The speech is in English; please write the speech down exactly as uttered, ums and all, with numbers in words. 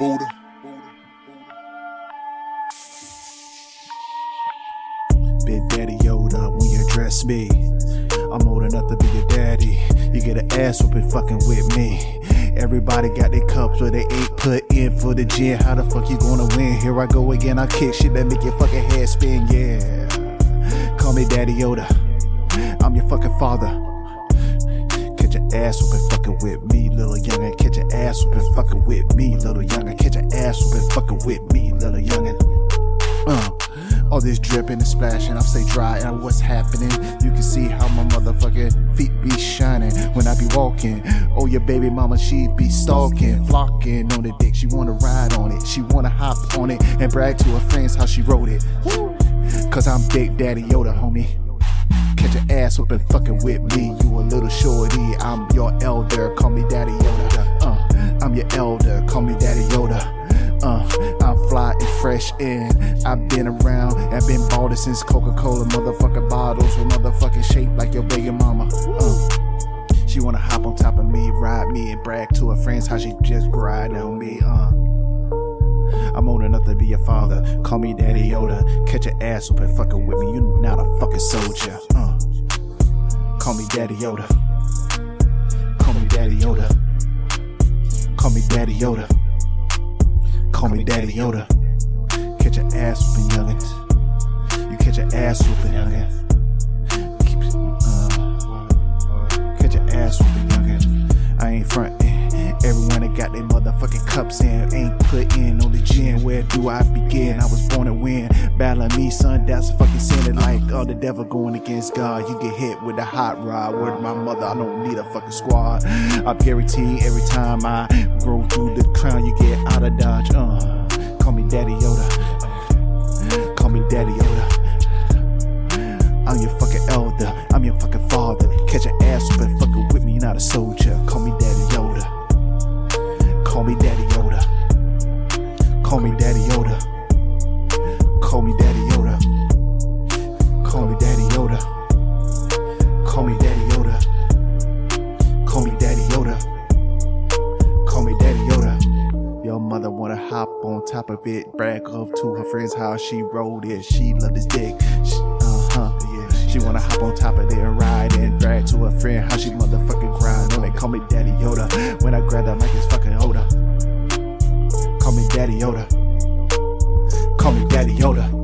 Buddha. Big Daddy Yoda, when you address me, I'm old enough to be your daddy. You get an ass whooping fucking with me. Everybody got their cups where they ain't put in for the gin. How the fuck you gonna win? Here I go again, I kick shit that make your fucking head spin, yeah. Call me Daddy Yoda, I'm your fucking father. Catch your ass whoopin' fuckin' with me, little youngin'. Catch your ass whoopin' fuckin' with me, little youngin'. Catch your ass whoopin' fuckin' with me, little youngin'. Uh, all this drippin' and splashin', I stay dry and what's happening? You can see how my motherfuckin' feet be shining when I be walking. Oh, your baby mama, she be stalking, flocking on the dick. She wanna ride on it, she wanna hop on it, and brag to her friends how she rode it. Cause I'm Big Daddy Yoda, homie. Catch your ass whoopin' fuckin' with me. You a little shorty, I'm your elder. Call me Daddy Yoda. Uh, I'm your elder. Call me Daddy Yoda. Uh, I'm fly and fresh in. I've been around and been ballin' since Coca-Cola motherfuckin' bottles were motherfuckin' shaped like your baby mama. Uh, she wanna hop on top of me, ride me, and brag to her friends how she just grind on me. Uh, I'm old enough to be your father. Call me Daddy Yoda. Catch your ass whoopin' fuckin' with me. You not a fucking soldier. Uh, call me Daddy Yoda. Call me Daddy Yoda. Call me Daddy Yoda. Call me Daddy Yoda. Catch your ass whoopin', youngin'. You catch your ass whoopin', youngin'. Keep it, uh, catch your ass whoopin', youngin'. I ain't frontin'. Everyone that got their motherfuckin' cups in ain't put in on the gin. Where do I begin? I was born to win. Battling me, son, that's fucking sinning like all oh, the devil going against God. You get hit with a hot rod. Word my mother, I don't need a fucking squad. I guarantee every time I grow through the crown, you get out of Dodge. Uh, call me Daddy Yoda. Call me Daddy Yoda. I'm your fucking elder. I'm your fucking father. Catch your ass up and fucking with me, you're not a soldier. Call me Daddy Yoda. Call me Daddy Yoda. Call me Daddy Yoda. Call me Daddy Yoda. Call me Daddy Yoda. Call me Daddy Yoda. Call me Daddy Yoda. Call me Daddy Yoda. Your mother wanna hop on top of it, brag up to her friends how she rolled it. She loved his dick. Uh huh. Yeah. She wanna hop on top of it and ride and brag to her friend how she motherfucking grind on it. Call me Daddy Yoda. When I grab that mic, it's fucking older. Call me Daddy Yoda. Call me Daddy Yoda.